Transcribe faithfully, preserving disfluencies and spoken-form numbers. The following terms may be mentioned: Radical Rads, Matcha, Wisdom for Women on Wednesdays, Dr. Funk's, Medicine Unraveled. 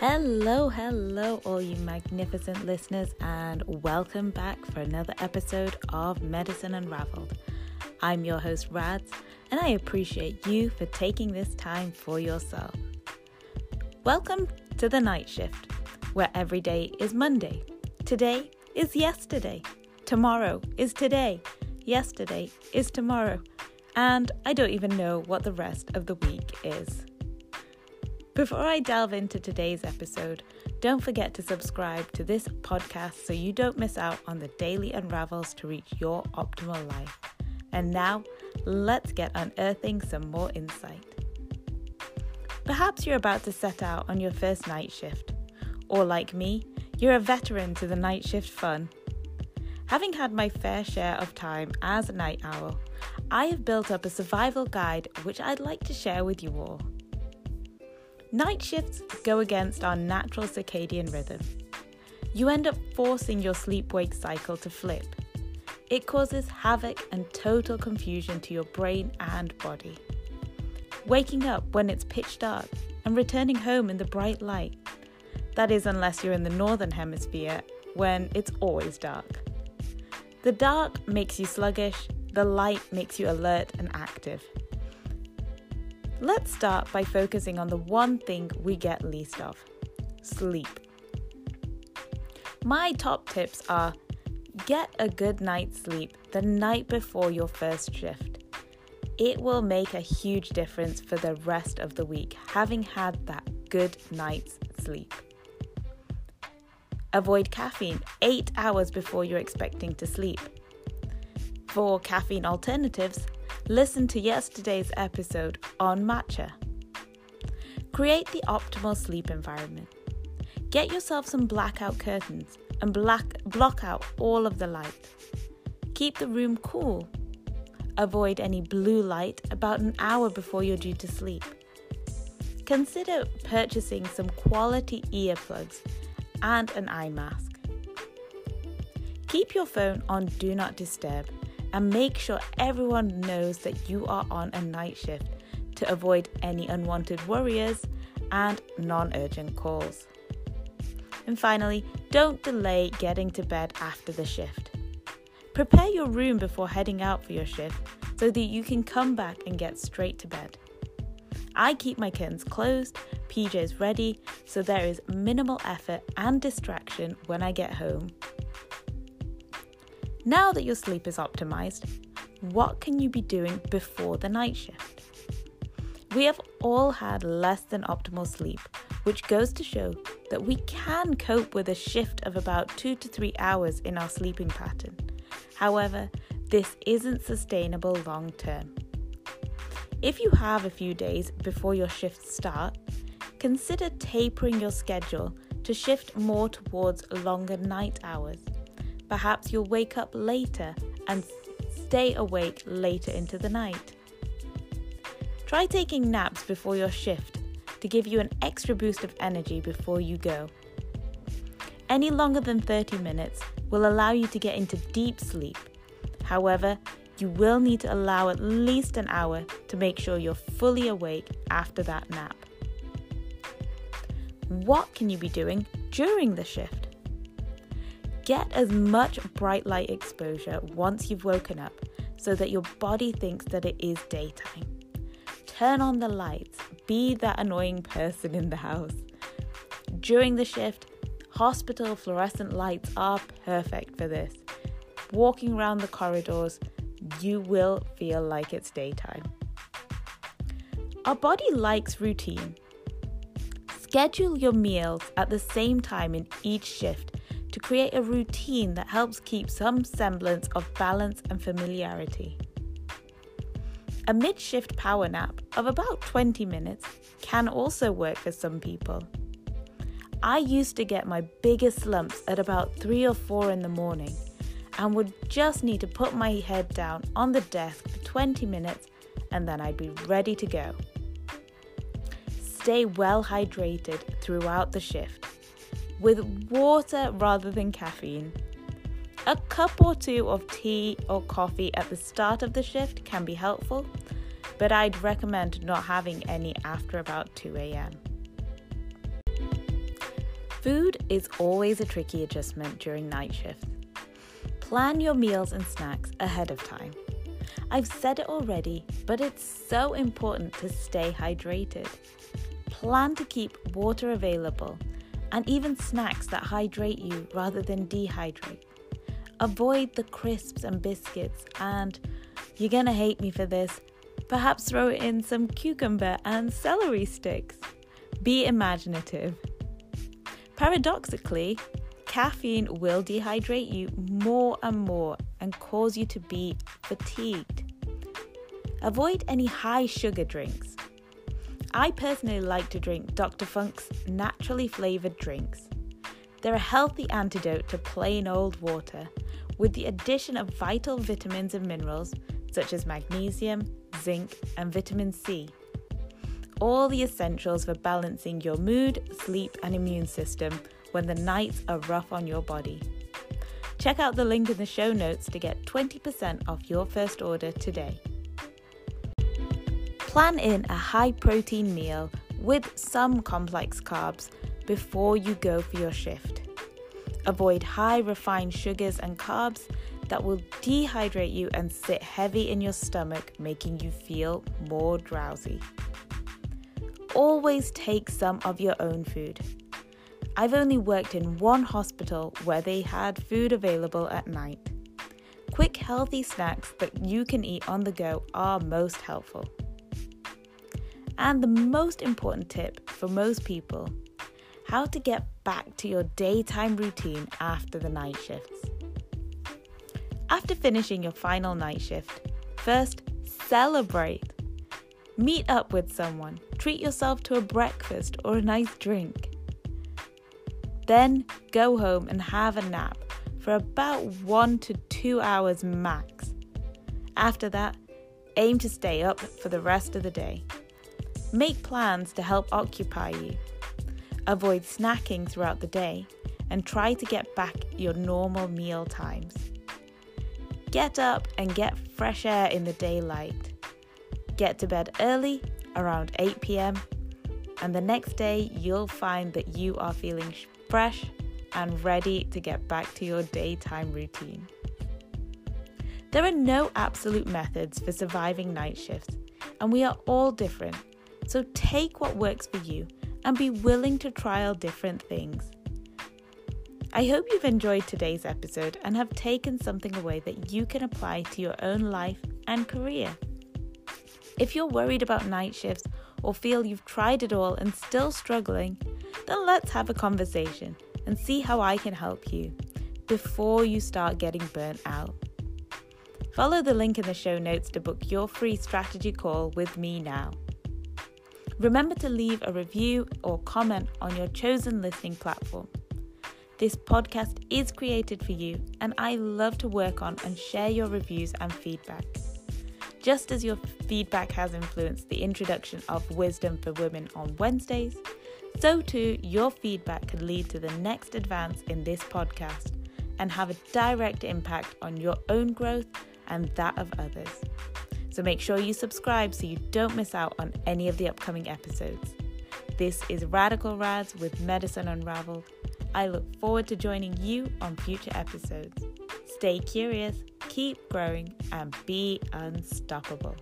Hello, hello, all you magnificent listeners, and welcome back for another episode of Medicine Unraveled. I'm your host, Rads, and I appreciate you for taking this time for yourself. Welcome to the night shift, where every day is Monday. Today is yesterday. Tomorrow is today. Yesterday is tomorrow. And I don't even know what the rest of the week is. Before I delve into today's episode, don't forget to subscribe to this podcast so you don't miss out on the daily unravels to reach your optimal life. And now, let's get unearthing some more insight. Perhaps you're about to set out on your first night shift. Or like me, you're a veteran to the night shift fun. Having had my fair share of time as a night owl, I have built up a survival guide which I'd like to share with you all. Night shifts go against our natural circadian rhythm. You end up forcing your sleep-wake cycle to flip. It causes havoc and total confusion to your brain and body. Waking up when it's pitch dark and returning home in the bright light. That is, unless you're in the northern hemisphere, when it's always dark. The dark makes you sluggish, the light makes you alert and active. Let's start by focusing on the one thing we get least of, sleep. My top tips are, get a good night's sleep the night before your first shift. It will make a huge difference for the rest of the week, having had that good night's sleep. Avoid caffeine eight hours before you're expecting to sleep. For caffeine alternatives, listen to yesterday's episode on matcha. Create the optimal sleep environment. Get yourself some blackout curtains and black, block out all of the light. Keep the room cool. Avoid any blue light about an hour before you're due to sleep. Consider purchasing some quality earplugs and an eye mask. Keep your phone on Do Not Disturb and make sure everyone knows that you are on a night shift to avoid any unwanted worries and non-urgent calls. And finally, don't delay getting to bed after the shift. Prepare your room before heading out for your shift so that you can come back and get straight to bed. I keep my curtains closed, P Js ready, so there is minimal effort and distraction when I get home. Now that your sleep is optimized, what can you be doing before the night shift? We have all had less than optimal sleep, which goes to show that we can cope with a shift of about two to three hours in our sleeping pattern. However, this isn't sustainable long term. If you have a few days before your shifts start, consider tapering your schedule to shift more towards longer night hours. Perhaps you'll wake up later and stay awake later into the night. Try taking naps before your shift to give you an extra boost of energy before you go. Any longer than thirty minutes will allow you to get into deep sleep. However, you will need to allow at least an hour to make sure you're fully awake after that nap. What can you be doing during the shift? Get as much bright light exposure once you've woken up so that your body thinks that it is daytime. Turn on the lights, be that annoying person in the house. During the shift, hospital fluorescent lights are perfect for this. Walking around the corridors, you will feel like it's daytime. Our body likes routine. Schedule your meals at the same time in each shift to create a routine that helps keep some semblance of balance and familiarity. A mid-shift power nap of about twenty minutes can also work for some people. I used to get my biggest slumps at about three or four in the morning and would just need to put my head down on the desk for twenty minutes and then I'd be ready to go. Stay well hydrated throughout the shift, with water rather than caffeine. A cup or two of tea or coffee at the start of the shift can be helpful, but I'd recommend not having any after about two a.m. Food is always a tricky adjustment during night shift. Plan your meals and snacks ahead of time. I've said it already, but it's so important to stay hydrated. Plan to keep water available and even snacks that hydrate you rather than dehydrate. Avoid the crisps and biscuits and, you're gonna hate me for this, perhaps throw in some cucumber and celery sticks. Be imaginative. Paradoxically, caffeine will dehydrate you more and more and cause you to be fatigued. Avoid any high sugar drinks. I personally like to drink Doctor Funk's naturally flavoured drinks. They're a healthy antidote to plain old water, with the addition of vital vitamins and minerals such as magnesium, zinc, and vitamin C. All the essentials for balancing your mood, sleep, and immune system when the nights are rough on your body. Check out the link in the show notes to get twenty percent off your first order today. Plan in a high-protein meal with some complex carbs before you go for your shift. Avoid high refined sugars and carbs that will dehydrate you and sit heavy in your stomach, making you feel more drowsy. Always take some of your own food. I've only worked in one hospital where they had food available at night. Quick, healthy snacks that you can eat on the go are most helpful. And the most important tip for most people, how to get back to your daytime routine after the night shifts. After finishing your final night shift, first, celebrate. Meet up with someone, treat yourself to a breakfast or a nice drink. Then go home and have a nap for about one to two hours max. After that, aim to stay up for the rest of the day. Make plans to help occupy you. Avoid snacking throughout the day and try to get back your normal meal times. Get up and get fresh air in the daylight. Get to bed early, around eight p.m, and the next day you'll find that you are feeling fresh and ready to get back to your daytime routine. There are no absolute methods for surviving night shifts, and we are all different, so take what works for you and be willing to trial different things. I hope you've enjoyed today's episode and have taken something away that you can apply to your own life and career. If you're worried about night shifts or feel you've tried it all and still struggling, then let's have a conversation and see how I can help you before you start getting burnt out. Follow the link in the show notes to book your free strategy call with me now. Remember to leave a review or comment on your chosen listening platform. This podcast is created for you, and I love to work on and share your reviews and feedback. Just as your feedback has influenced the introduction of Wisdom for Women on Wednesdays, so too your feedback can lead to the next advance in this podcast and have a direct impact on your own growth and that of others. So make sure you subscribe so you don't miss out on any of the upcoming episodes. This is Radical Rads with Medicine Unraveled. I look forward to joining you on future episodes. Stay curious, keep growing, and be unstoppable.